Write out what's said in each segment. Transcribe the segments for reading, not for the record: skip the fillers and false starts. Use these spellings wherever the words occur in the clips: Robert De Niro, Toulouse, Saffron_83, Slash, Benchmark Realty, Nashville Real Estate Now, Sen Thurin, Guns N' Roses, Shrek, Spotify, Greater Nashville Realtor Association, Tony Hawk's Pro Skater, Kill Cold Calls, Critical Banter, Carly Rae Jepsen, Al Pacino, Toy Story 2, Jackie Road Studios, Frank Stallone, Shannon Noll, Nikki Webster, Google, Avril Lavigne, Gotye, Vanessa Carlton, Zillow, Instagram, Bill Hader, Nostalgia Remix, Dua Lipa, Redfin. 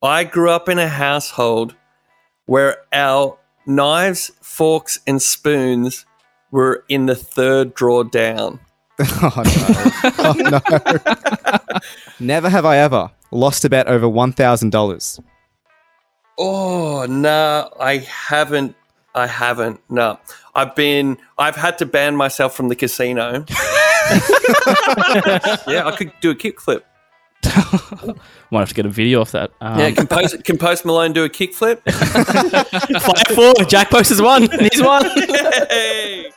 I grew up in a household where our knives, forks, and spoons were in the third drawer down. Oh, no. Oh, no. Never have I ever lost a bet over $1,000. Oh, no, I haven't. No, I've had to ban myself from the casino. Yeah, I could do a kickflip. Might have to get a video of that. Yeah, can Post Malone do a kickflip? 5-4. Jack Post has won. He's won. Yay.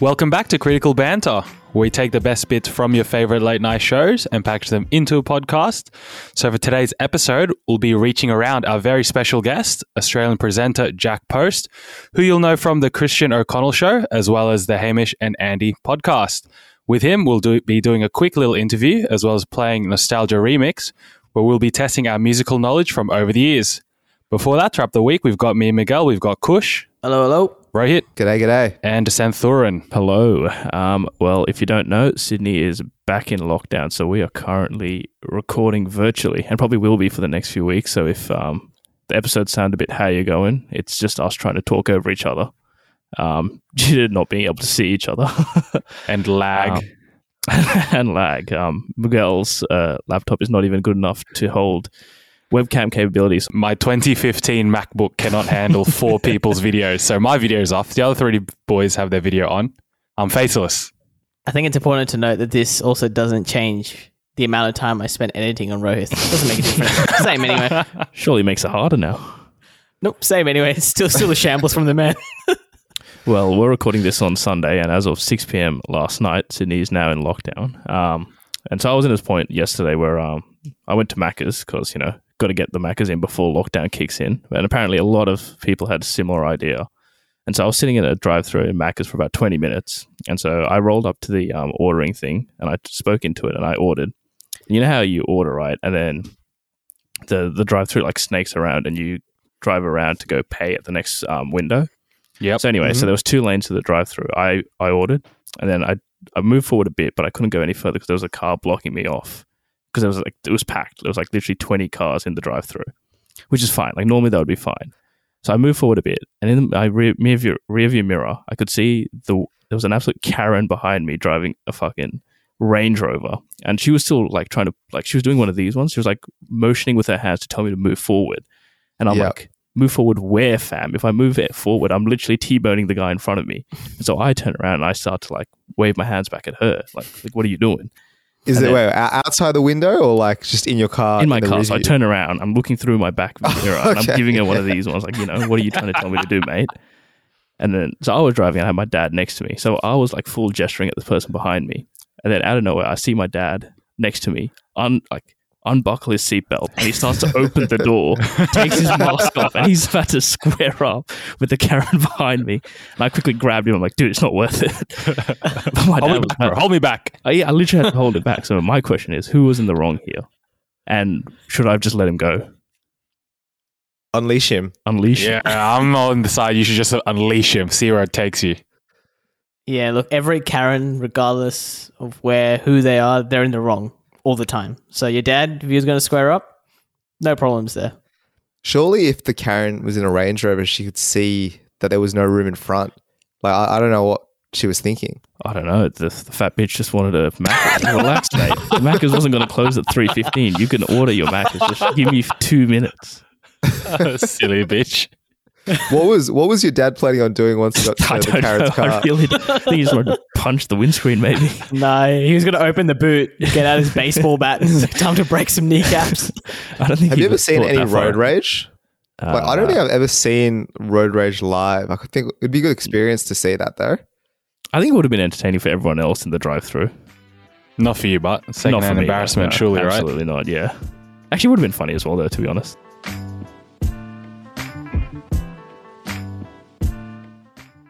Welcome back to Critical Banter. We take the best bits from your favorite late night shows and package them into a podcast. So for today's episode, we'll be reaching around our very special guest, Australian presenter Jack Post, who you'll know from The Christian O'Connell Show, as well as the Hamish and Andy podcast. With him, we'll be doing a quick little interview, as well as playing Nostalgia Remix, where we'll be testing our musical knowledge from over the years. Before that, to wrap the week, we've got me and Miguel, we've got Kush. Hello, hello. Rohit. G'day, g'day. And Sen Thurin. Hello. Well, if you don't know, Sydney is back in lockdown, so we are currently recording virtually and probably will be for the next few weeks. So if the episodes sound a bit how you're going, it's just us trying to talk over each other due to not being able to see each other. And lag. Miguel's laptop is not even good enough to hold webcam capabilities. My 2015 MacBook cannot handle four people's videos, so my video is off. The other three boys have their video on. I'm faceless. I think it's important to note that this also doesn't change the amount of time I spent editing on Rohit. It doesn't make a difference. Same anyway. Surely makes it harder now. Nope, same anyway. It's still a shambles from the man. Well, we're recording this on Sunday, and as of 6 p.m. last night, Sydney is now in lockdown. And so I was in this point yesterday where I went to Maccas because, you know, got to get the Maccas in before lockdown kicks in. And apparently a lot of people had a similar idea. And so I was sitting in a drive-thru in Maccas for about 20 minutes. And so I rolled up to the ordering thing and I spoke into it and I ordered. And you know how you order, right? And then the drive-thru like snakes around and you drive around to go pay at the next window. Yeah. So anyway, So there was two lanes to the drive-thru. I ordered and then I moved forward a bit, but I couldn't go any further because there was a car blocking me off. Because it was packed. There was like literally 20 cars in the drive-thru, which is fine. Like normally that would be fine. So I moved forward a bit, and in my rear view mirror, I could see there was an absolute Karen behind me driving a fucking Range Rover, and she was still like trying to she was doing one of these ones. She was like motioning with her hands to tell me to move forward, and I'm like, move forward where, fam? If I move it forward, I'm literally T-boning the guy in front of me. And so I turn around and I start to like wave my hands back at her, like what are you doing? Is it outside the window or like just in your car? In my car. So I turn around. I'm looking through my back mirror and I'm giving her one of these ones. Like, you know, what are you trying to tell me to do, mate? And then, so I was driving. I had my dad next to me. So I was like full gesturing at the person behind me. And then out of nowhere, I see my dad next to me unbuckle his seatbelt. And he starts to open the door, takes his mask off, and he's about to square up with the Karen behind me. And I quickly grabbed him. I'm like, dude, it's not worth it. Hold me back. I literally had to hold it back. So my question is, who was in the wrong here? And should I have just let him go? Unleash him. Unleash him. I'm on the side. You should just unleash him. See where it takes you. Yeah, look, every Karen, regardless of who they are, they're in the wrong. All the time. So your dad, if he was going to square up, no problems there. Surely if the Karen was in a Range Rover, she could see that there was no room in front. Like, I don't know what she was thinking. I don't know. The fat bitch just wanted a Maccas. Relax, mate. The Maccas wasn't going to close at 3:15. You can order your Maccas. Just give me 2 minutes. Silly bitch. What was your dad planning on doing once he got to the Karen's car? I think he just wanted to punch the windscreen, maybe. No, he was going to open the boot, get out his baseball bat, and it's like, time to break some kneecaps. I don't think. Have you ever seen any road rage? I don't think I've ever seen road rage live. I think it'd be a good experience to see that, though. I think it would have been entertaining for everyone else in the drive-thru. Not for you, but second-hand embarrassment, surely, right? Absolutely not. Yeah, actually, it would have been funny as well, though. To be honest.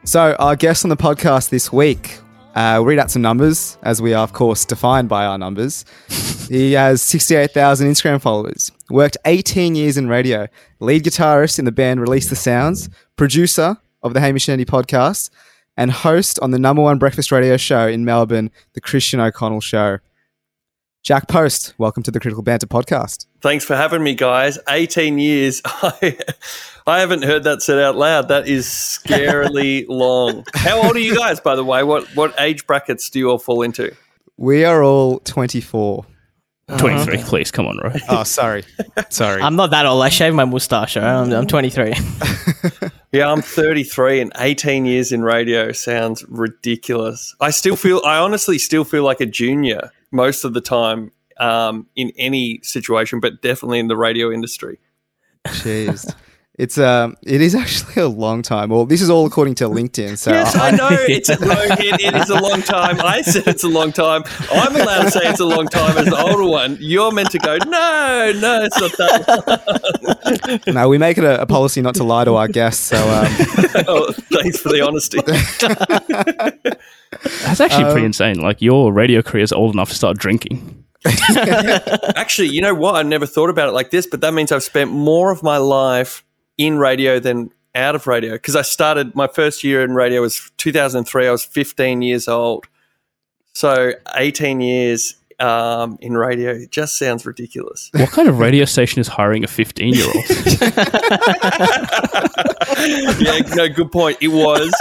So, our guest on the podcast this week, we'll read out some numbers, as we are, of course, defined by our numbers. He has 68,000 Instagram followers, worked 18 years in radio, lead guitarist in the band Release the Sounds, producer of the Hamish and Andy podcast, and host on the number one breakfast radio show in Melbourne, The Christian O'Connell Show. Jack Post, welcome to the Critical Banter podcast. Thanks for having me, guys. 18 years. I haven't heard that said out loud. That is scarily long. How old are you guys, by the way? What age brackets do you all fall into? We are all 24. 23, please. Come on, Ro. Oh, sorry. I'm not that old. I shaved my moustache. I'm 23. Yeah, I'm 33 and 18 years in radio sounds ridiculous. I honestly still feel like a junior most of the time in any situation, but definitely in the radio industry. Jeez. It is actually a long time. Well, this is all according to LinkedIn. So yes, I know. It is a long time. I said it's a long time. I'm allowed to say it's a long time as the older one. You're meant to go, no, it's not that long. No, we make it a policy not to lie to our guests. So, oh, thanks for the honesty. That's actually pretty insane. Like, your radio career is old enough to start drinking. Actually, you know what? I never thought about it like this, but that means I've spent more of my life in radio than out of radio, because I started my first year in radio was 2003. I was 15 years old, so 18 years in radio. It just sounds ridiculous. What kind of radio station is hiring a 15-year-old? Yeah, no, good point. It was.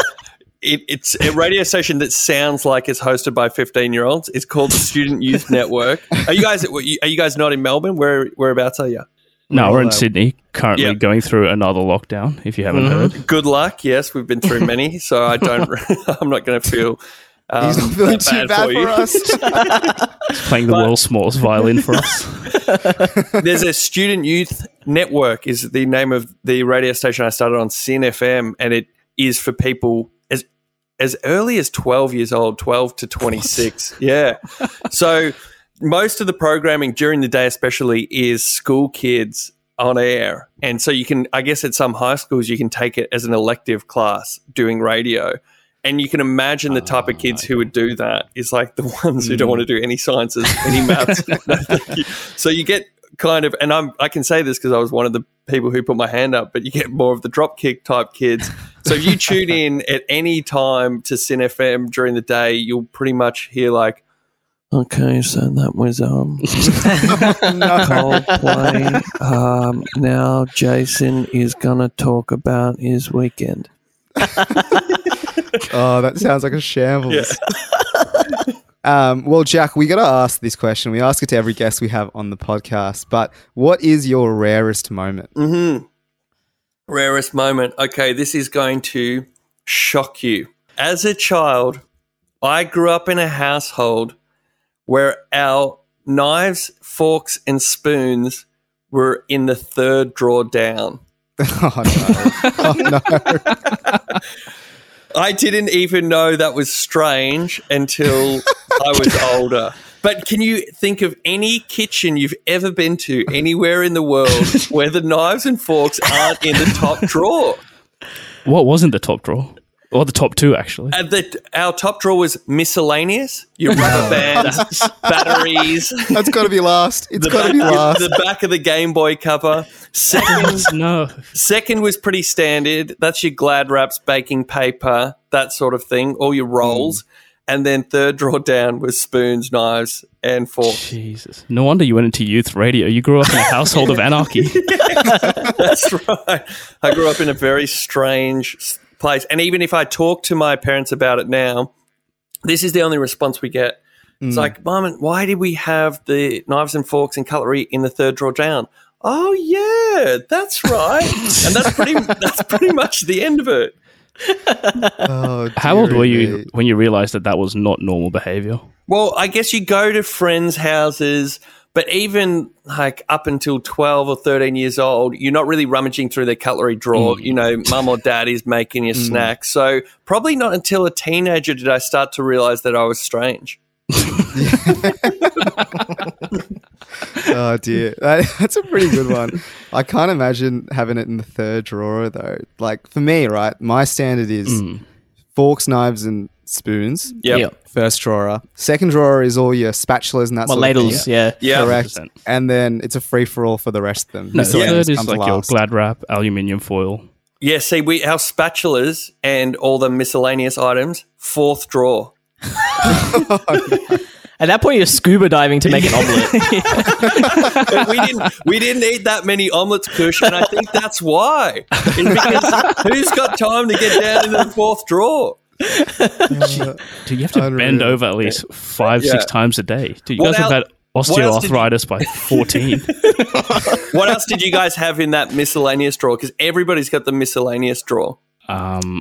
It's a radio station that sounds like it's hosted by 15-year-olds. It's called the Student Youth Network. Are you guys not in Melbourne? Whereabouts are you? No, we're in Sydney, currently going through another lockdown, if you haven't heard. Good luck. Yes, we've been through many, so I'm not going to feel He's not feeling too bad for us. He's playing the world's smallest violin for us. There's a Student Youth Network is the name of the radio station I started on, SYN FM, and it is for people as early as 12 years old, 12 to 26. What? Yeah. So most of the programming during the day especially is school kids on air. And so you can, I guess at some high schools, you can take it as an elective class doing radio. And you can imagine the type of kids who would do that is like the ones who don't want to do any sciences, any maths. No, thank you. So you get kind of, and I can say this because I was one of the people who put my hand up, but you get more of the dropkick type kids. So if you tune in at any time to SYN FM during the day, you'll pretty much hear like, okay, so that was Coldplay. Now Jason is gonna talk about his weekend. Oh, that sounds like a shambles. Yeah. Well, Jack, we gotta ask this question. We ask it to every guest we have on the podcast. But what is your rarest moment? Mm-hmm. Rarest moment. Okay, this is going to shock you. As a child, I grew up in a household where our knives, forks, and spoons were in the third drawer down. Oh, no. I didn't even know that was strange until I was older. But can you think of any kitchen you've ever been to anywhere in the world where the knives and forks aren't in the top drawer? What was in the top drawer? Or the top two, actually. Our top drawer was miscellaneous, your rubber bands, batteries. That's got to be last. It's got to be last. The back of the Game Boy cover. Second was pretty standard. That's your Glad wraps, baking paper, that sort of thing, all your rolls. And then third drawer down was spoons, knives, and forks. Jesus. No wonder you went into youth radio. You grew up in a household of anarchy. Yeah, that's right. I grew up in a very strange place. And even if I talk to my parents about it now, this is the only response we get. It's like, Mum, why did we have the knives and forks and cutlery in the third drawer down? Oh yeah, that's right. And that's pretty much the end of it. Oh, how old were you when you realized that was not normal behavior? Well, I guess you go to friends' houses, but even like up until 12 or 13 years old, you're not really rummaging through their cutlery drawer. You know, Mum or Dad is making your snacks. So probably not until a teenager did I start to realize that I was strange. Oh, dear. That's a pretty good one. I can't imagine having it in the third drawer, though. Like, for me, right, my standard is forks, knives, and spoons. Yep. First drawer. Second drawer is all your spatulas and that sort of thing. Yeah. Correct. 100%. And then it's a free-for-all for the rest of them. No, the third is like your Glad wrap, aluminium foil. Yeah, see, our spatulas and all the miscellaneous items, fourth drawer. Oh, no. At that point, you're scuba diving to make an omelette. we didn't eat that many omelets, Kush, and I think that's why. Because who's got time to get down in the fourth drawer? Dude, you have to bend over at least five, six times a day. Dude, you guys have had osteoarthritis by 14. What else did you guys have in that miscellaneous drawer? Because everybody's got the miscellaneous drawer.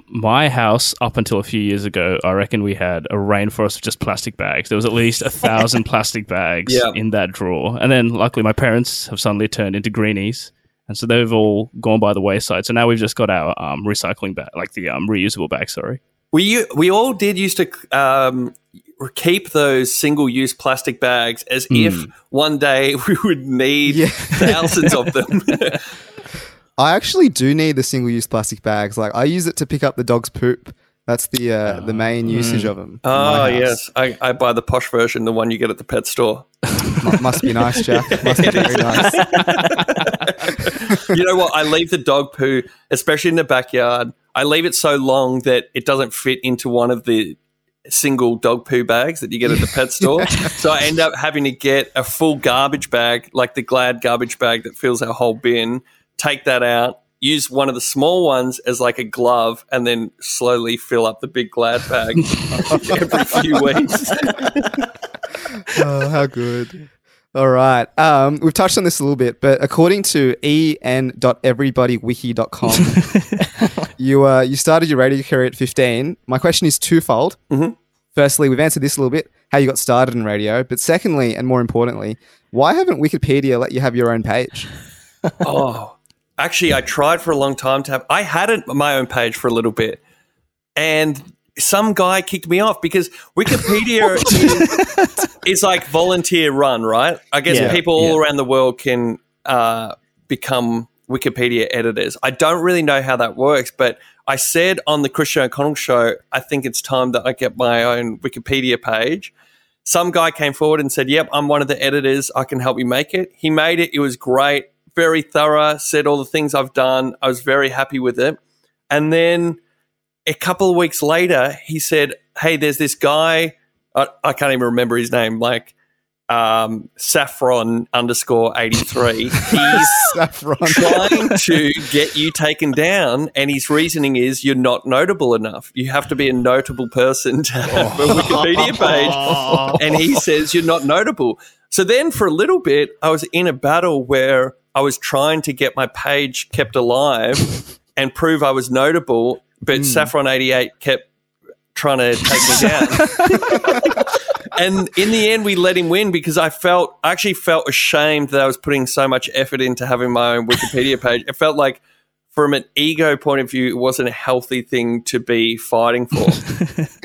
My house, up until a few years ago, I reckon we had a rainforest of just plastic bags. There was at least 1,000 plastic bags in that drawer. And then, luckily, my parents have suddenly turned into greenies. And so, they've all gone by the wayside. So, now we've just got our recycling bag, like the reusable bag, sorry. We all did used to keep those single-use plastic bags as if one day we would need thousands of them. I actually do need the single-use plastic bags. Like, I use it to pick up the dog's poop. That's the main usage of them. Oh, yes. I buy the posh version, the one you get at the pet store. Must be nice, Jack. Must be very nice. You know what? I leave the dog poo, especially in the backyard, I leave it so long that it doesn't fit into one of the single dog poo bags that you get at the pet store. So I end up having to get a full garbage bag, like the Glad garbage bag that fills our whole bin, take that out, use one of the small ones as like a glove, and then slowly fill up the big Glad bag every few weeks. Oh, how good. All right. We've touched on this a little bit, but according to en.everybodywiki.com, you started your radio career at 15. My question is twofold. Mm-hmm. Firstly, we've answered this a little bit, how you got started in radio. But secondly, and more importantly, why haven't Wikipedia let you have your own page? Oh, actually, I tried for a long time to have – I had my own page for a little bit, and – some guy kicked me off because Wikipedia is like volunteer run, right? I guess people all around the world can become Wikipedia editors. I don't really know how that works, but I said on the Christian O'Connell Show, I think it's time that I get my own Wikipedia page. Some guy came forward and said, yep, I'm one of the editors. I can help you make it. He made it. It was great, very thorough, said all the things I've done. I was very happy with it. And then a couple of weeks later, he said, hey, there's this guy, I can't even remember his name, like Saffron_83. He's trying to get you taken down, and his reasoning is you're not notable enough. You have to be a notable person to have a Wikipedia page. And he says you're not notable. So then for a little bit, I was in a battle where I was trying to get my page kept alive and prove I was notable. But Saffron88 kept trying to take me down. And in the end, we let him win because I actually felt ashamed that I was putting so much effort into having my own Wikipedia page. It felt like from an ego point of view, it wasn't a healthy thing to be fighting for.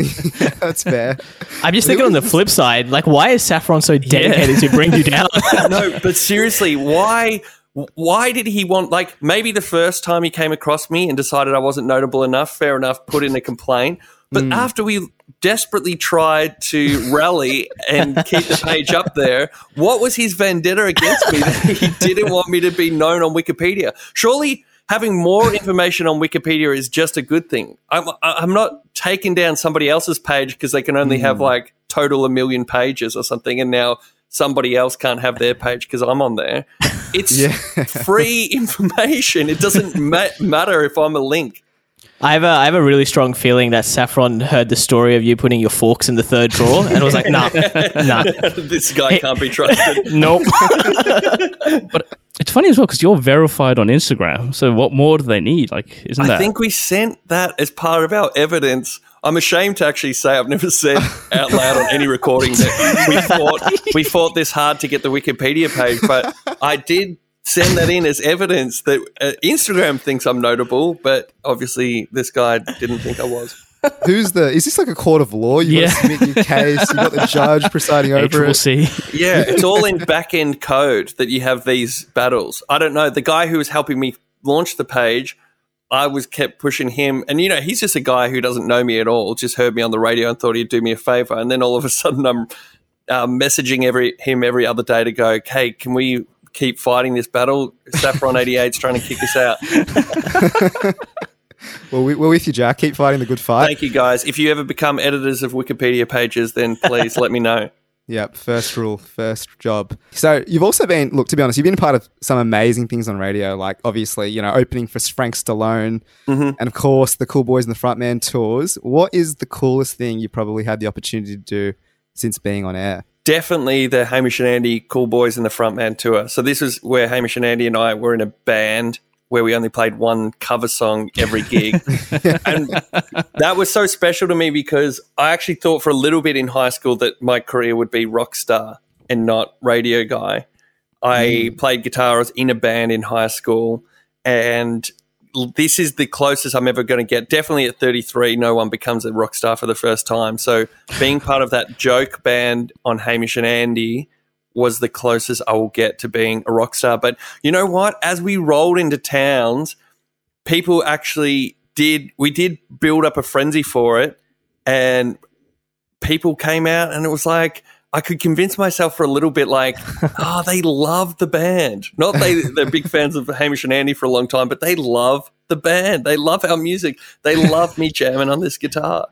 Yeah, that's fair. I'm just thinking on the flip side, like, why is Saffron so dedicated to bring you down? No, but seriously, why... Why did he want, like, maybe the first time he came across me and decided I wasn't notable enough, fair enough, put in a complaint. But after we desperately tried to rally and keep the page up there, what was his vendetta against me that he didn't want me to be known on Wikipedia? Surely having more information on Wikipedia is just a good thing. I'm not taking down somebody else's page because they can only have, like, total 1 million pages or something, and now somebody else can't have their page because I'm on there. It's free information. It doesn't matter if I'm a link. I have a really strong feeling that Saffron heard the story of you putting your forks in the third drawer and was like, nah. This guy can't be trusted. Nope. But it's funny as well because you're verified on Instagram. So what more do they need? Like, isn't that? I think we sent that as part of our evidence. I'm ashamed to actually say I've never said out loud on any recording that we fought this hard to get the Wikipedia page, but I did send that in as evidence that Instagram thinks I'm notable, but obviously this guy didn't think I was. Is this like a court of law? You got to submit your case, you got the judge presiding over it. Yeah, it's all in back-end code that you have these battles. I don't know. The guy who was helping me launch the page, I was kept pushing him. And, you know, he's just a guy who doesn't know me at all, just heard me on the radio and thought he'd do me a favor. And then all of a sudden I'm messaging him every other day to go, hey, can we keep fighting this battle? Saffron88's trying to kick us out. Well, we're with you, Jack. Keep fighting the good fight. Thank you, guys. If you ever become editors of Wikipedia pages, then please let me know. Yep. First rule, first job. So you've also been, look, to be honest, you've been part of some amazing things on radio. Like obviously, you know, opening for Frank Stallone and of course the Cool Boys and the Frontman tours. What is the coolest thing you probably had the opportunity to do since being on air? Definitely the Hamish and Andy Cool Boys and the Frontman tour. So this was where Hamish and Andy and I were in a band where we only played one cover song every gig. And that was so special to me because I actually thought for a little bit in high school that my career would be rock star and not radio guy. I played guitar. I was in a band in high school, and this is the closest I'm ever going to get. Definitely at 33, no one becomes a rock star for the first time. So being part of that joke band on Hamish and Andy was the closest I will get to being a rock star. But you know what? As we rolled into towns, people actually we did build up a frenzy for it, and people came out and it was like I could convince myself for a little bit like, oh, they love the band. Not they're big fans of Hamish and Andy for a long time, but they love the band. They love our music. They love me jamming on this guitar.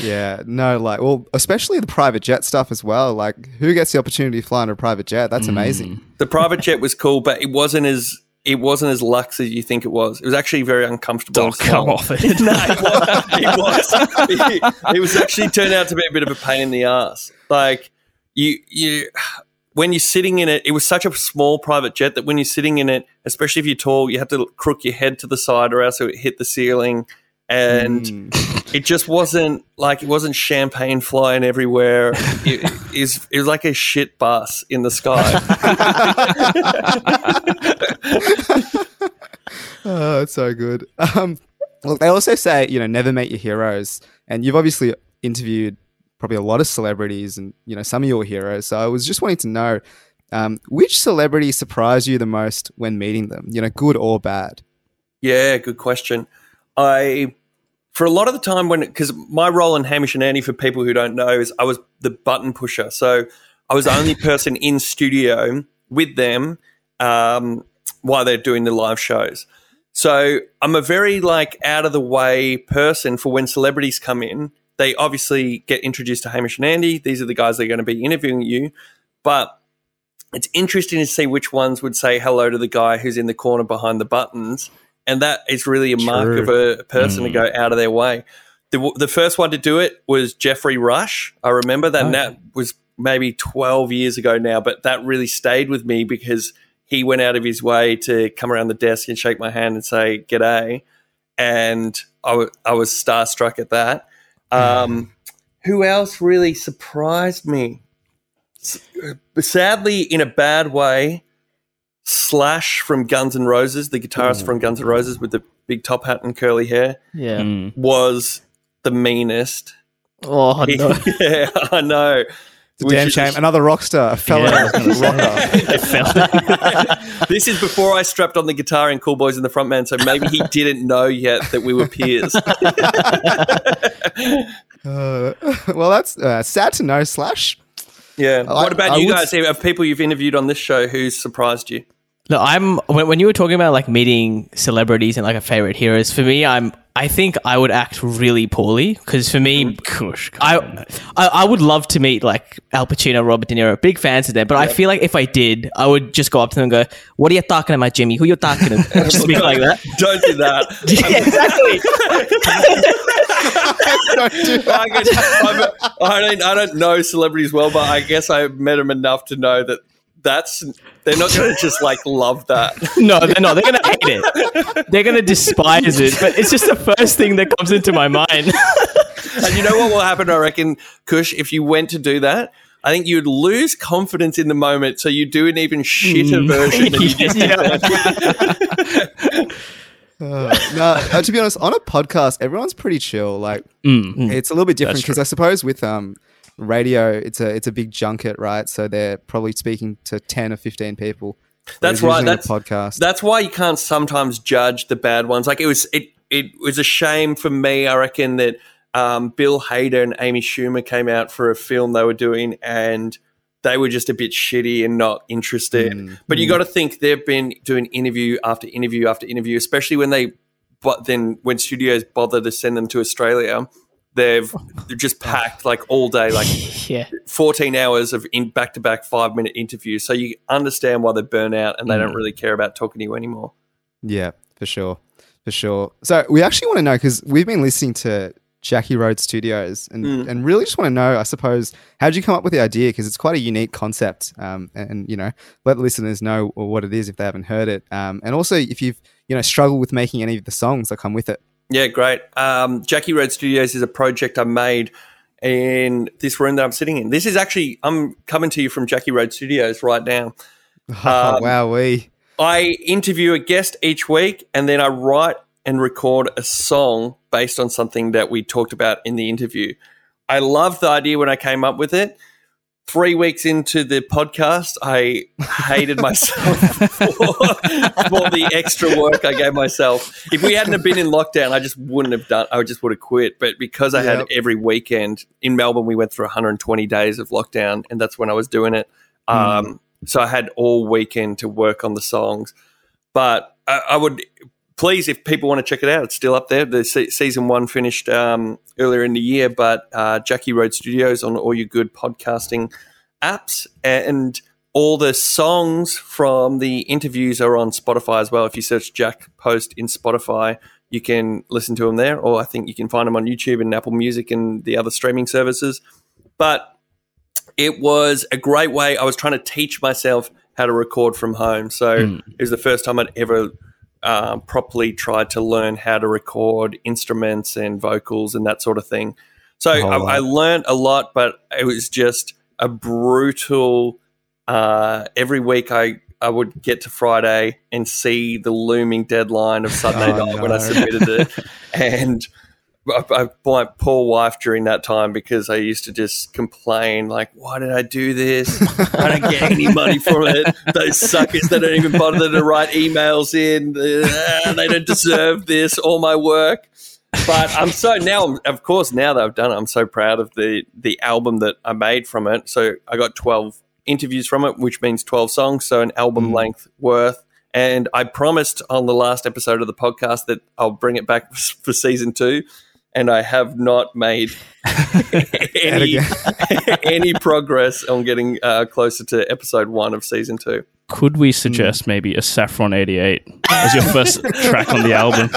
Yeah, no, like, well, especially the private jet stuff as well. Like, who gets the opportunity to fly on a private jet? That's amazing. The private jet was cool, but it wasn't as luxe as you think it was. It was actually very uncomfortable. Don't come off it. No, it was. It was actually turned out to be a bit of a pain in the ass. Like, you when you're sitting in it, it was such a small private jet that when you're sitting in it, especially if you're tall, you have to crook your head to the side or else it would hit the ceiling. And it just wasn't like champagne flying everywhere. It was like a shit bus in the sky. Oh, it's so good. Look, they also say, you know, never meet your heroes. And you've obviously interviewed probably a lot of celebrities and, you know, some of your heroes. So I was just wanting to know which celebrity surprised you the most when meeting them, you know, good or bad? Yeah, good question. For a lot of the time because my role in Hamish and Andy, for people who don't know, is I was the button pusher. So I was the only person in studio with them while they're doing the live shows. So I'm a very out-of-the-way person for when celebrities come in. They obviously get introduced to Hamish and Andy. These are the guys that are going to be interviewing you. But it's interesting to see which ones would say hello to the guy who's in the corner behind the buttons. And that is really a mark of a person to go out of their way. The first one to do it was Geoffrey Rush. I remember that, and that was maybe 12 years ago now, but that really stayed with me because he went out of his way to come around the desk and shake my hand and say, "G'day." And I was starstruck at that. Who else really surprised me? Sadly, in a bad way, Slash from Guns N' Roses, the guitarist from Guns N' Roses with the big top hat and curly hair, was the meanest. Oh, no. Yeah, I know. It's a damn shame. Another rock star, a fellow rocker. This is before I strapped on the guitar in Cool Boys and the Frontman, so maybe he didn't know yet that we were peers. Well, that's sad to know, Slash. Yeah. What about you guys? Of people you've interviewed on this show, who surprised you? No, when you were talking about meeting celebrities and a favorite heroes. For me, I think I would act really poorly because for me, Kush. I would love to meet Al Pacino, Robert De Niro, big fans of them. But I feel like if I did, I would just go up to them and go, "What are you talking about, Jimmy? Who are you talking about?" Just be like that. Don't do that. Exactly. I don't know celebrities well, but I guess I met them enough to know that. They're not going to just love that. No, they're not. They're going to hate it. They're going to despise it. But it's just the first thing that comes into my mind. And you know what will happen, I reckon, Kush, if you went to do that? I think you'd lose confidence in the moment, so you do an even shitter version than you just did. No, to be honest, on a podcast, everyone's pretty chill. It's a little bit different because I suppose with radio, it's a big junket, right? So they're probably speaking to 10 or 15 people. That's right. That's a podcast. That's why you can't sometimes judge the bad ones. It was a shame for me, I reckon, that Bill Hader and Amy Schumer came out for a film they were doing and they were just a bit shitty and not interested. But you got to think they've been doing interview after interview after interview, especially when studios bother to send them to Australia. They're just packed like all day, like 14 hours of back-to-back 5-minute interviews. So you understand why they burn out and they don't really care about talking to you anymore. Yeah, for sure. For sure. So we actually want to know, because we've been listening to Jackie Road Studios and really just want to know, I suppose, how did you come up with the idea? Because it's quite a unique concept, and you know, let the listeners know what it is if they haven't heard it, and also if you've, you know, struggled with making any of the songs that come with it. Yeah, great. Jackie Road Studios is a project I made in this room that I'm sitting in. This is actually, I'm coming to you from Jackie Road Studios right now. Wowee. I interview a guest each week and then I write and record a song based on something that we talked about in the interview. I loved the idea when I came up with it. 3 weeks into the podcast, I hated myself for the extra work I gave myself. If we hadn't have been in lockdown, I just would have quit. But because I had every weekend in Melbourne, we went through 120 days of lockdown, and that's when I was doing it. So I had all weekend to work on the songs. But I would... Please, if people want to check it out, it's still up there. The season one finished earlier in the year, but Jackie Road Studios on all your good podcasting apps, and all the songs from the interviews are on Spotify as well. If you search Jack Post in Spotify, you can listen to them there, or I think you can find them on YouTube and Apple Music and the other streaming services. But it was a great way. I was trying to teach myself how to record from home. So it was the first time I'd ever properly tried to learn how to record instruments and vocals and that sort of thing. So I learned a lot, but it was just a brutal every week I would get to Friday and see the looming deadline of Sunday night when I submitted it. And my poor wife during that time, because I used to just complain, like, why did I do this? I don't get any money for it. Those suckers, they don't even bother to write emails in. They don't deserve this, all my work. But I'm so now, of course, now that I've done it, I'm so proud of the album that I made from it. So I got 12 interviews from it, which means 12 songs, so an album length worth. And I promised on the last episode of the podcast that I'll bring it back for season 2. And I have not made any progress on getting closer to episode 1 of season 2. Could we suggest maybe a Saffron 88 as your first track on the album?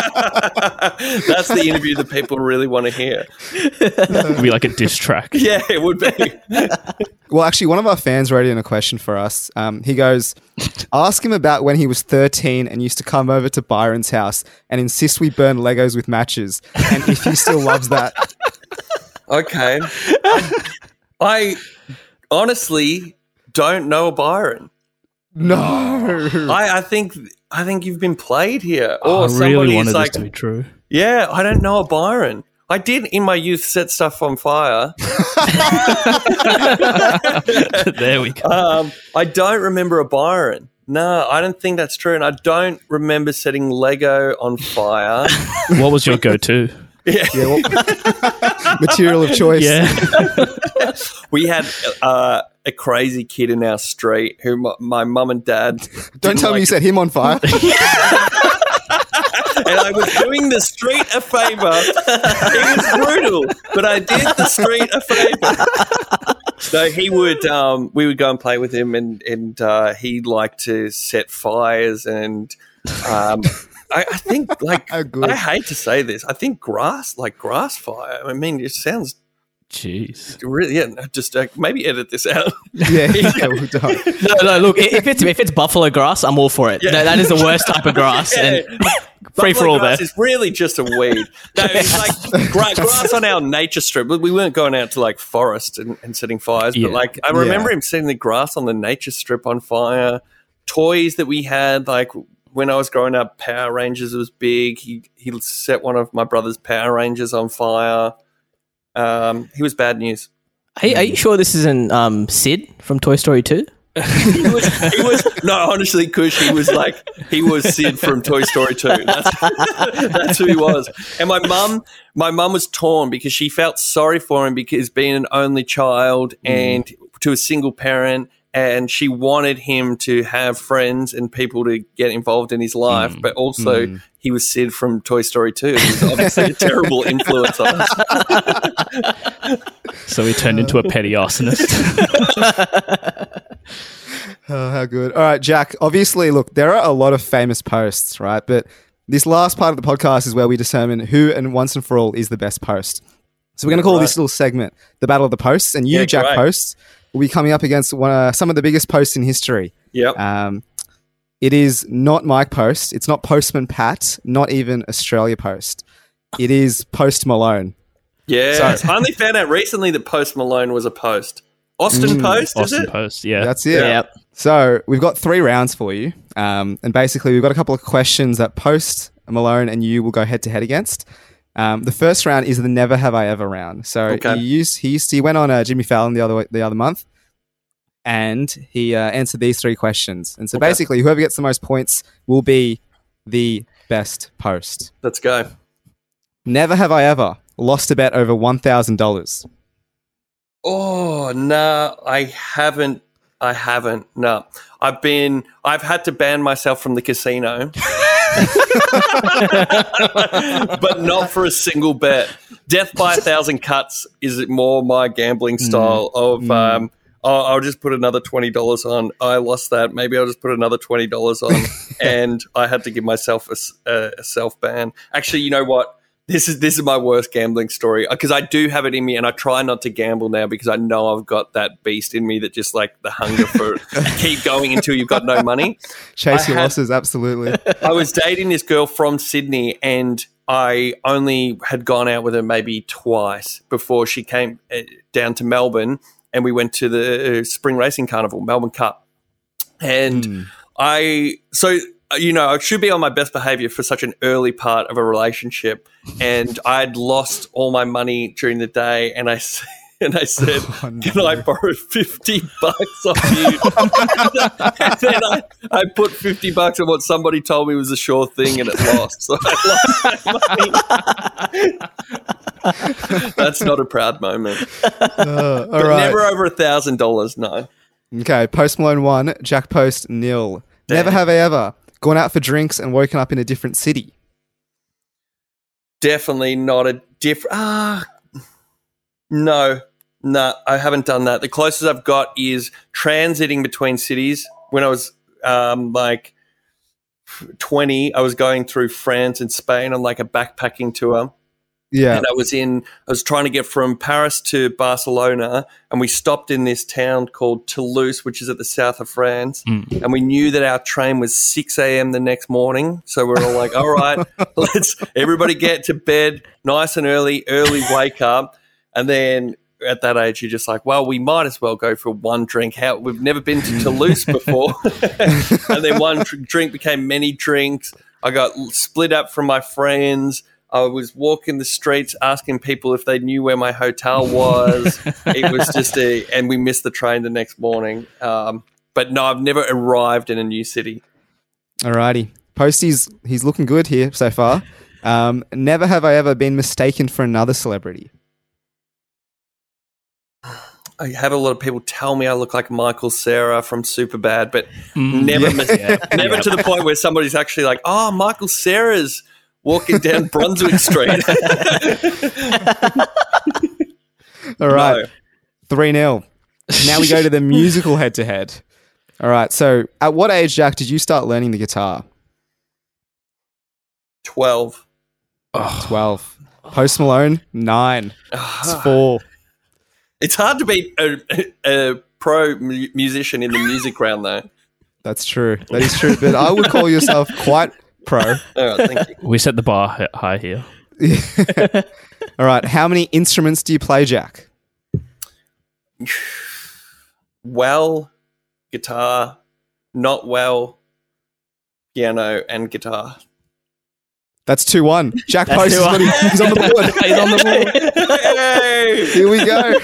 That's the interview that people really want to hear. It would be like a diss track. Yeah, it would be. Well, actually, one of our fans wrote in a question for us. He goes, ask him about when he was 13 and used to come over to Byron's house and insist we burn Legos with matches, and if he still loves that. Okay. I honestly don't know Byron. No. I think you've been played here. Or I really wanted this to be true. Yeah, I don't know a Byron. I did in my youth set stuff on fire. There we go. I don't remember a Byron. No, I don't think that's true. And I don't remember setting Lego on fire. What was your go-to? Material of choice. Yeah. We had a crazy kid in our street who my mum and dad... Don't tell me you set him on fire. And I was doing the street a favour. It was brutal, but I did the street a favour. So he would, we would go and play with him, and he liked to set fires, and I think, like, I hate to say this, I think grass fire. I mean, it sounds. Jeez. Really, just maybe edit this out. We'll die. No, look, if it's buffalo grass, I'm all for it. Yeah. No, that is the worst type of grass. Yeah. And free for all there. It's really just a weed. No, it's like grass on our nature strip. We weren't going out to like forest and setting fires, but like I remember him setting the grass on the nature strip on fire. Toys that we had, like when I was growing up, Power Rangers was big. He set one of my brother's Power Rangers on fire. He was bad news. Hey, are you sure this isn't Sid from Toy Story 2? Honestly, Kush, he was Sid from Toy Story 2. That's who he was. And my mum was torn because she felt sorry for him, because being an only child and to a single parent, and she wanted him to have friends and people to get involved in his life, but also he was Sid from Toy Story 2. He was obviously a terrible influence on us. So he turned into a petty arsonist. Oh, how good. All right, Jack, obviously, look, there are a lot of famous posts, right? But this last part of the podcast is where we determine who and once and for all is the best post. So we're going to call this little segment the Battle of the Posts, and you, Jack Post, will be coming up against some of the biggest posts in history. Yep. It is not Mike Post. It's not Postman Pat, not even Australia Post. It is Post Malone. Yeah. So, I only found out recently that Post Malone was a post. Austin Post, is it? Austin Post, yeah. That's it. Yeah. So we've got 3 rounds for you, and basically we've got a couple of questions that Post Malone and you will go head-to-head against. The first round is the Never Have I Ever round. So he went on Jimmy Fallon the other month, and he answered these 3 questions. And so basically, whoever gets the most points will be the best post. Let's go. Never have I ever lost a bet over $1,000. Oh, no, I haven't. No, I've had to ban myself from the casino, but not for a single bet. Death by 1,000 cuts is more my gambling style of, I'll just put another $20 on. I lost that. Maybe I'll just put another $20 on. And I had to give myself a self ban. Actually, you know what? This is my worst gambling story, because I do have it in me, and I try not to gamble now because I know I've got that beast in me that just like the hunger for keep going until you've got no money. Chase your losses, absolutely. I was dating this girl from Sydney, and I only had gone out with her maybe twice before she came down to Melbourne, and we went to the Spring Racing Carnival, Melbourne Cup. And you know, I should be on my best behavior for such an early part of a relationship, and I'd lost all my money during the day, and I said, oh, no. Can I borrow $50 off you? And then I put $50 on what somebody told me was a sure thing, and it lost. So I lost that money. That's not a proud moment. But right. Never over $1,000, no. Okay, Post Malone 1, Jack Post 0. Damn. Never have I ever gone out for drinks and woken up in a different city. Definitely not a different. No, I haven't done that. The closest I've got is transiting between cities. When I was 20, I was going through France and Spain on like a backpacking tour. Yeah. And I was trying to get from Paris to Barcelona, and we stopped in this town called Toulouse, which is at the south of France. And we knew that our train was 6 a.m. the next morning. So we're all like, all right, let's everybody get to bed nice and early wake up. And then at that age, you're just like, well, we might as well go for one drink. We've never been to Toulouse before. And then one drink became many drinks. I got split up from my friends. I was walking the streets asking people if they knew where my hotel was. It was just and we missed the train the next morning. But no, I've never arrived in a new city. Alrighty. Posty's, he's looking good here so far. Never have I ever been mistaken for another celebrity. I had a lot of people tell me I look like Michael Cera from Superbad, but never to the point where somebody's actually like, oh, Michael Cera's walking down Brunswick Street. All right. 3-0. Now we go to the musical head-to-head. All right. So at what age, Jack, did you start learning the guitar? 12. Oh, 12. Post Malone, 9. It's 4. It's hard to be a pro musician in the music round, though. That's true. That is true. But I would call yourself quite... pro. All right, thank you. We set the bar high here. Yeah. All right. How many instruments do you play, Jack? Well, guitar, not well, piano, and guitar. That's 2-1. Jack Post is he's on the board. He's on the board. Here we go.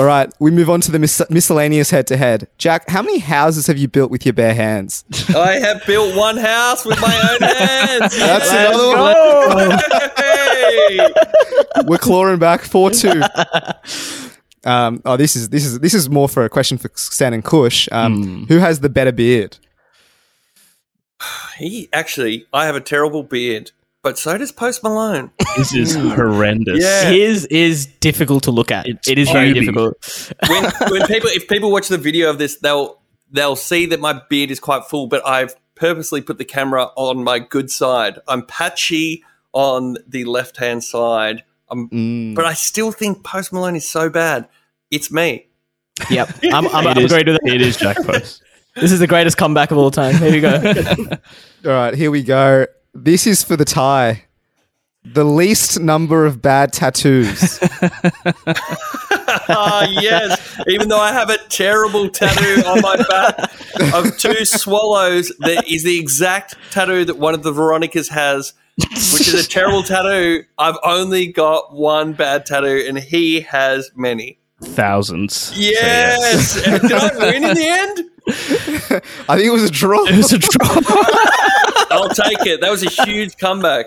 All right. We move on to the miscellaneous head-to-head. Jack, how many houses have you built with your bare hands? I have built one house with my own hands. That's another one. We're clawing back 4-2. Oh, this is more for a question for Sen and Kush. Who has the better beard? I have a terrible beard, but so does Post Malone. This is horrendous. Yeah. His is difficult to look at. It is very difficult. When people, if people watch the video of this, they'll see that my beard is quite full, but I've purposely put the camera on my good side. I'm patchy on the left-hand side, but I still think Post Malone is so bad. It's me. Yep. I'm agreed with that. It is Jack Post. This is the greatest comeback of all time. Here we go. All right, here we go. This is for the tie. The least number of bad tattoos. Oh, yes. Even though I have a terrible tattoo on my back of two swallows that is the exact tattoo that one of the Veronicas has, which is a terrible tattoo. I've only got one bad tattoo, and he has many. Thousands. Yes. So yes. Did I win in the end? I think it was a draw. I'll take it. That was a huge comeback.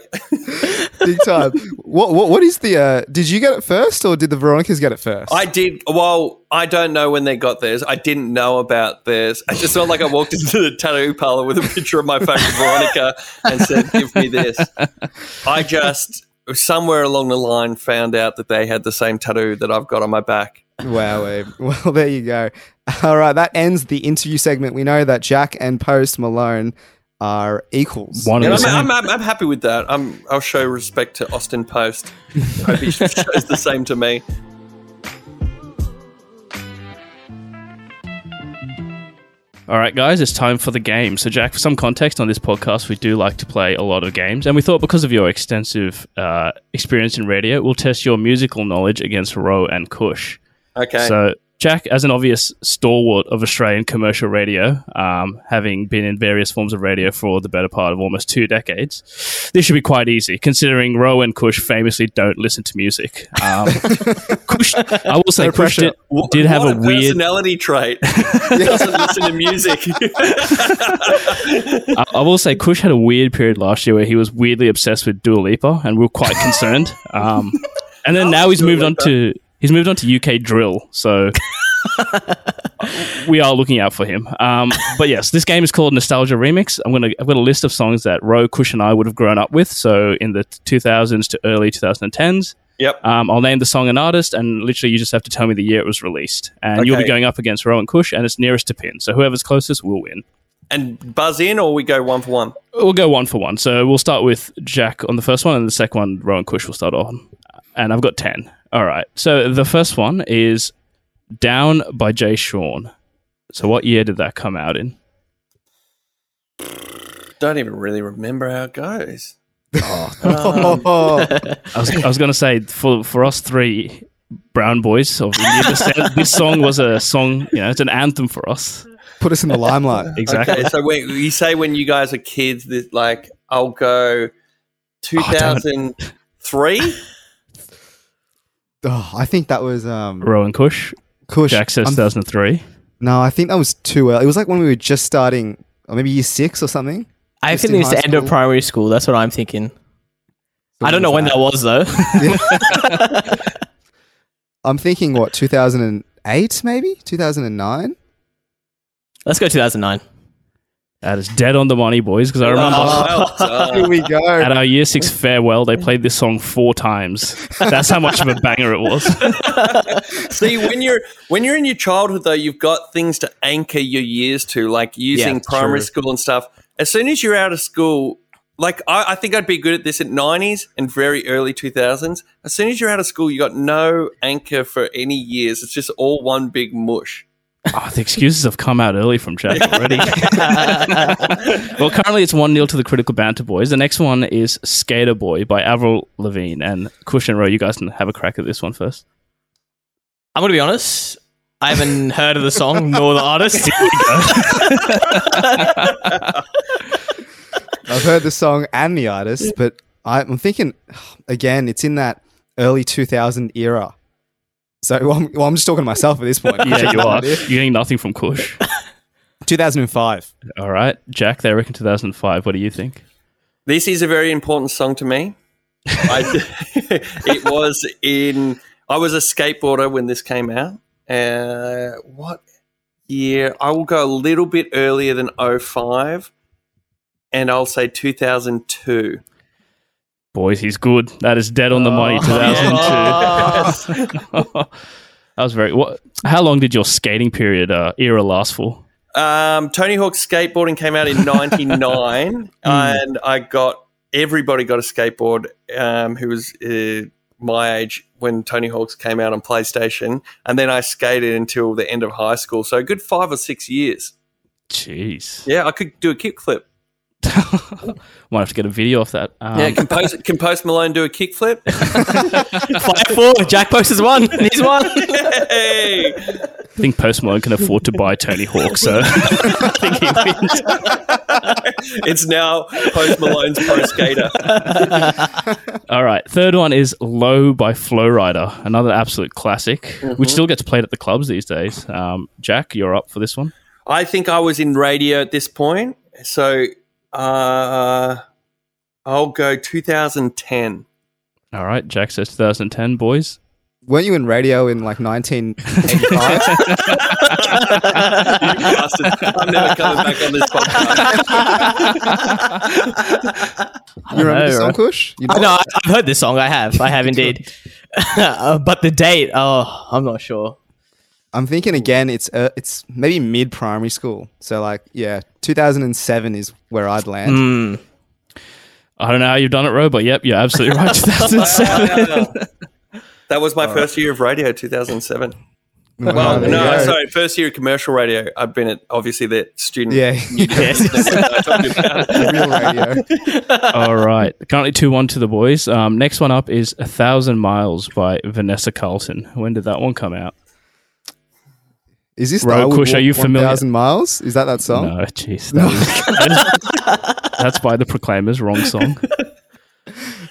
Big time. What is the did you get it first or did the Veronicas get it first? I did. Well, I don't know when they got theirs. I didn't know about theirs. It's just not like I walked into the tattoo parlor with a picture of my favorite Veronica and said, give me this. I just somewhere along the line found out that they had the same tattoo that I've got on my back. Wow. Well, there you go. All right, that ends the interview segment. We know that Jack and Post Malone are equals. I'm happy with that. I'll show respect to Austin Post. I hope he shows the same to me. All right, guys, it's time for the game. So, Jack, for some context on this podcast, we do like to play a lot of games. And we thought because of your extensive experience in radio, we'll test your musical knowledge against Ro and Kush. Okay. So, Jack, as an obvious stalwart of Australian commercial radio, having been in various forms of radio for the better part of almost 2 decades, this should be quite easy, considering Ro and Kush famously don't listen to music. Kush, I will say, no Kush did have a weird personality trait. Doesn't listen to music. I will say, Kush had a weird period last year where he was weirdly obsessed with Dua Lipa, and we were quite concerned. And then now he's moved on to UK drill, so we are looking out for him. But yes, this game is called Nostalgia Remix. I've got a list of songs that Ro, Kush, and I would have grown up with, so in the 2000s to early 2010s. Yep. I'll name the song and artist, and literally you just have to tell me the year it was released. And you'll be going up against Ro and Kush, and it's nearest to pin. So whoever's closest will win. And buzz in, or we go one for one? We'll go one for one. So we'll start with Jack on the first one, and the second one, Ro and Kush will start on. And I've got 10. All right. So the first one is Down by Jay Sean. So what year did that come out in? Don't even really remember how it goes. I was going to say, for us three brown boys of Indian descent, this song was a song, you know, it's an anthem for us. Put us in the limelight. Exactly. Okay, so when you say when you guys are kids, that like I'll go 2003. Oh, I think that was Ro and Kush. Jack says 2003. No, I think that was too early. It was like when we were just starting, or maybe year 6 or something. I think it was the end of primary school. That's what I'm thinking. I don't know when that was though. I'm thinking 2008, maybe 2009. Let's go 2009. That is dead on the money, boys, because I remember here we go. At our year 6 farewell, they played this song 4 times. That's how much of a banger it was. See, when you're in your childhood, though, you've got things to anchor your years to, like using primary school and stuff. As soon as you're out of school, like I think I'd be good at this in 90s and very early 2000s. As soon as you're out of school, you got no anchor for any years. It's just all one big mush. Oh, the excuses have come out early from Jack already. Well, currently it's 1-0 to the Critical Banter boys. The next one is Skater Boy by Avril Lavigne. And Kush and Ro, you guys can have a crack at this one first. I'm going to be honest. I haven't heard of the song nor the artist. I've heard the song and the artist, but I'm thinking, again, it's in that early 2000 era. So, I'm just talking to myself at this point. Yeah, you are. You're getting nothing from Kush. 2005. All right. Jack, they reckon 2005. What do you think? This is a very important song to me. It was in... I was a skateboarder when this came out. What year? I will go a little bit earlier than 05, and I'll say 2002. Boys, he's good. That is dead on the money, 2002. That was very... how long did your skating period era last for? Tony Hawk's skateboarding came out in 99, and everybody got a skateboard who was my age when Tony Hawk's came out on PlayStation, and then I skated until the end of high school, so a good 5 or 6 years. Jeez. Yeah, I could do a kickflip. Might have to get a video off that. Yeah, can Post Malone do a kickflip? 5-4, Jack Post has won. He's won. Hey. I think Post Malone can afford to buy Tony Hawk, so I think he wins. It's now Post Malone's Pro Skater. All right, third one is Low by Flo Rida, another absolute classic, which still gets played at the clubs these days. Jack, you're up for this one? I think I was in radio at this point, so I'll go 2010. All right, Jack says 2010, boys. Weren't you in radio in like 1985? You bastard. I'm never coming back on this podcast. You remember this song, Kush? No, I've heard this song. I have indeed. But the date, I'm not sure. I'm thinking again, it's maybe mid-primary school. So like, yeah, 2007 is where I'd land. I don't know how you've done it, Ro, but yep, you're absolutely right, 2007. That was my first year of radio, 2007. Well, no, sorry, first year of commercial radio. I've been at, obviously, the student. Yeah. Real radio. All right. Currently 2-1 to the boys. Next one up is 1,000 Miles by Vanessa Carlton. When did that one come out? Is this Ro, Kush, are you familiar? 1,000 Miles? Is that song? No, jeez. That's by The Proclaimers. Wrong song.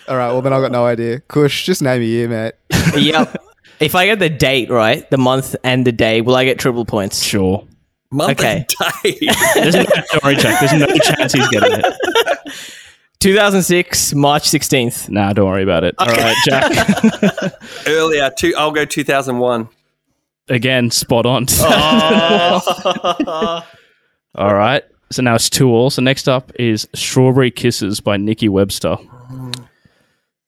All right, well, then I've got no idea. Kush, just name a year, mate. Yep. If I get the date right, the month and the day, will I get triple points? Sure. Month and day. There's no chance he's getting it. 2006, March 16th. Nah, don't worry about it. Okay. All right, Jack. Earlier, I'll go 2001. Again, spot on. Oh. All right, so now it's 2-2. So next up is Strawberry Kisses by Nikki Webster.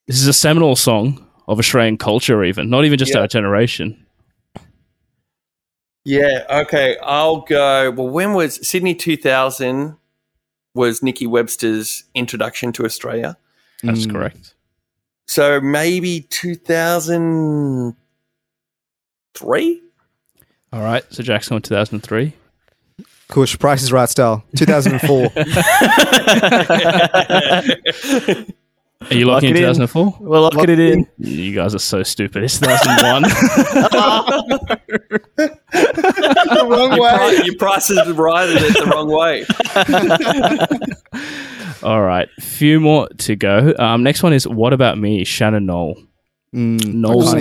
This is a seminal song of Australian culture, not even just our generation. Yeah, okay. I'll go. Well, when was Sydney 2000 was Nikki Webster's introduction to Australia? That's correct. So maybe 2003? All right. So Jack's going 2003. Kush, Price is Right style. 2004. Are you locking in 2004? We're locking it in. You guys are so stupid. It's 2001. The wrong way. Your Price is Right at it the wrong way. All right. Few more to go. Next one is What About Me, Shannon Noll. Noll's.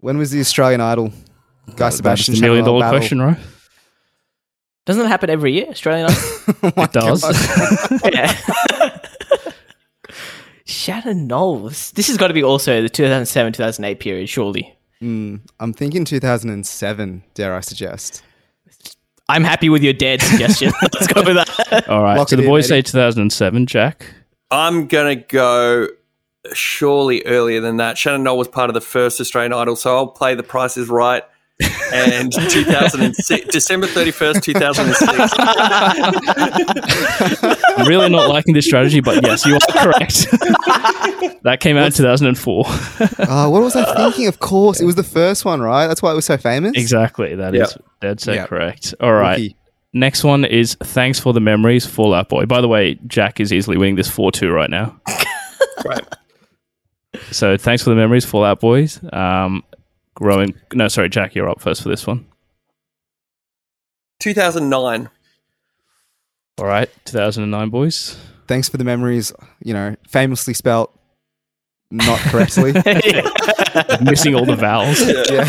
When was the Australian Idol? Guy Sebastian Shannon Noll. $1 million question, right? Doesn't it happen every year, Australian Idol? It does. Yeah. Shannon Noll. This has got to be also the 2007-2008 period, surely. I'm thinking 2007, dare I suggest. I'm happy with your dared suggestion. Let's go with that. All right. So the boys say 2007, Jack. I'm going to go surely earlier than that. Shannon Noll was part of the first Australian Idol, so I'll play The Price is Right. And 2006, December 31st, 2006. I'm really not liking this strategy, but yes, you are correct. That came out in 2004. What was I thinking? Of course. It was the first one, right? That's why it was so famous? Exactly. That is dead set correct. All right. Rookie. Next one is Thanks for the Memories, Fallout Boy. By the way, Jack is easily winning this 4-2 right now. Right. So, Thanks for the Memories, Fallout Boys. Jack, you're up first for this one. 2009. All right, 2009, boys. Thanks for the Memories, famously spelt not correctly. Missing all the vowels. Yeah.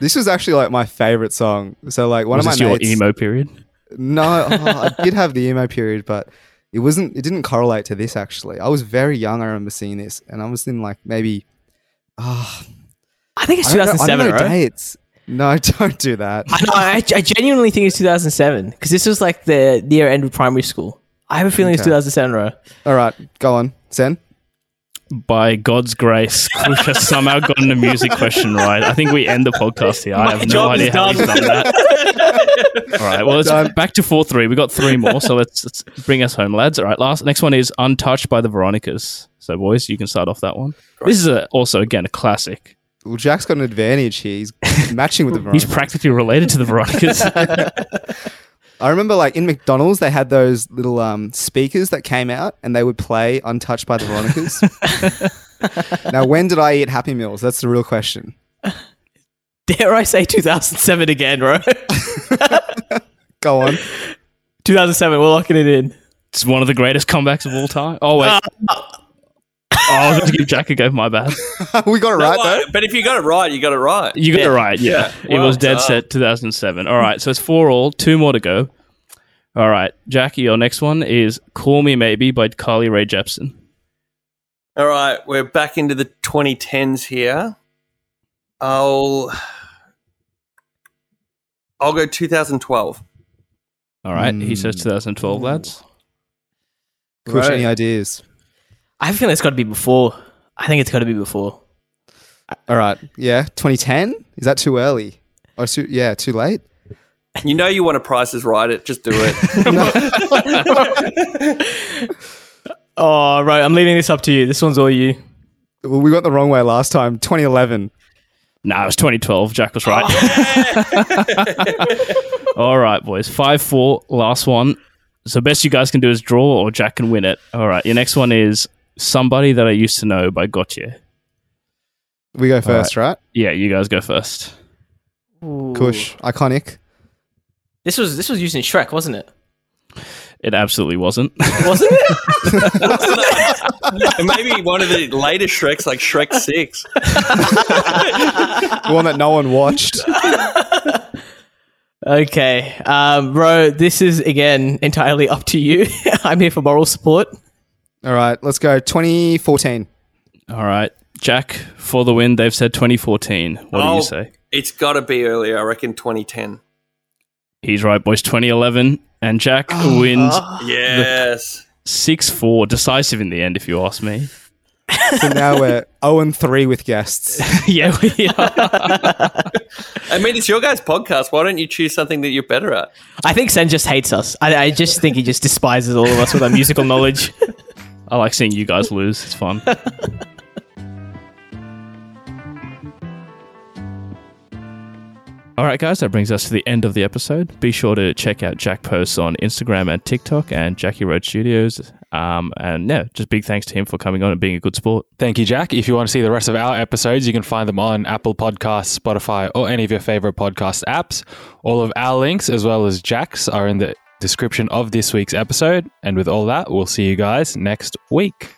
This was actually like my favorite song. So like one of my mates... Was this your emo period? No, I did have the emo period, but it didn't correlate to this actually. I was very young, I remember seeing this, and I was in like maybe... I think it's 2007, I don't know dates. No, don't do that. I genuinely think it's 2007 because this was like the near end of primary school. I have a feeling it's 2007, Ro. All right, go on, Sen. By God's grace, Kush has somehow gotten the music question right. I think we end the podcast here. I have no idea how he's done that. All right, well, it's back to 4-3. We got three more, so let's bring us home, lads. All right, next one is Untouched by the Veronicas. So, boys, you can start off that one. This is also, again, a classic. Well, Jack's got an advantage here. He's matching with the Veronicas. He's practically related to the Veronicas. I remember, like, in McDonald's, they had those little speakers that came out and they would play Untouched by the Veronicas. Now, when did I eat Happy Meals? That's the real question. Dare I say 2007 again, bro? Go on. 2007, we're locking it in. It's one of the greatest comebacks of all time. Oh, wait. I was going to give Jack a go, my bad. We got it right, though. But if you got it right, you got it right. You got it right, yeah. Well, it was dead set 2007. All right, so it's 4-4. Two more to go. All right, Jackie, your next one is Call Me Maybe by Carly Rae Jepsen. All right, we're back into the 2010s here. I'll go 2012. All right, he says 2012, lads. Kush, any ideas? I feel it's got to be before. I think it's got to be before. All right. Yeah. 2010? Is that too early? Or too late? You know you want a Price Is Right. Just do it. Oh, right. I'm leaving this up to you. This one's all you. Well, we went the wrong way last time. 2011. Nah, it was 2012. Jack was right. Oh. All right, boys. 5-4. Last one. So best you guys can do is draw or Jack can win it. All right. Your next one is Somebody That I Used to Know by Gotye. We go first, right? Yeah, you guys go first. Ooh. Kush, iconic. This was used in Shrek, wasn't it? It absolutely wasn't. Wasn't it? Maybe one of the later Shreks, like Shrek 6. The one that no one watched. Okay. Ro, this is, again, entirely up to you. I'm here for moral support. All right. Let's go. 2014. All right. Jack, for the win, they've said 2014. What do you say? It's got to be earlier. I reckon 2010. He's right, boys. 2011. And Jack wins. Yes. 6-4. Decisive in the end, if you ask me. So now we're 0-3 with guests. Yeah, we are. I mean, it's your guys' podcast. Why don't you choose something that you're better at? I think Sen just hates us. I just think he just despises all of us with our musical knowledge. I like seeing you guys lose. It's fun. All right, guys, that brings us to the end of the episode. Be sure to check out Jack Post on Instagram and TikTok and Jackie Road Studios. Just big thanks to him for coming on and being a good sport. Thank you, Jack. If you want to see the rest of our episodes, you can find them on Apple Podcasts, Spotify, or any of your favorite podcast apps. All of our links, as well as Jack's, are in the description of this week's episode. And with all that, we'll see you guys next week.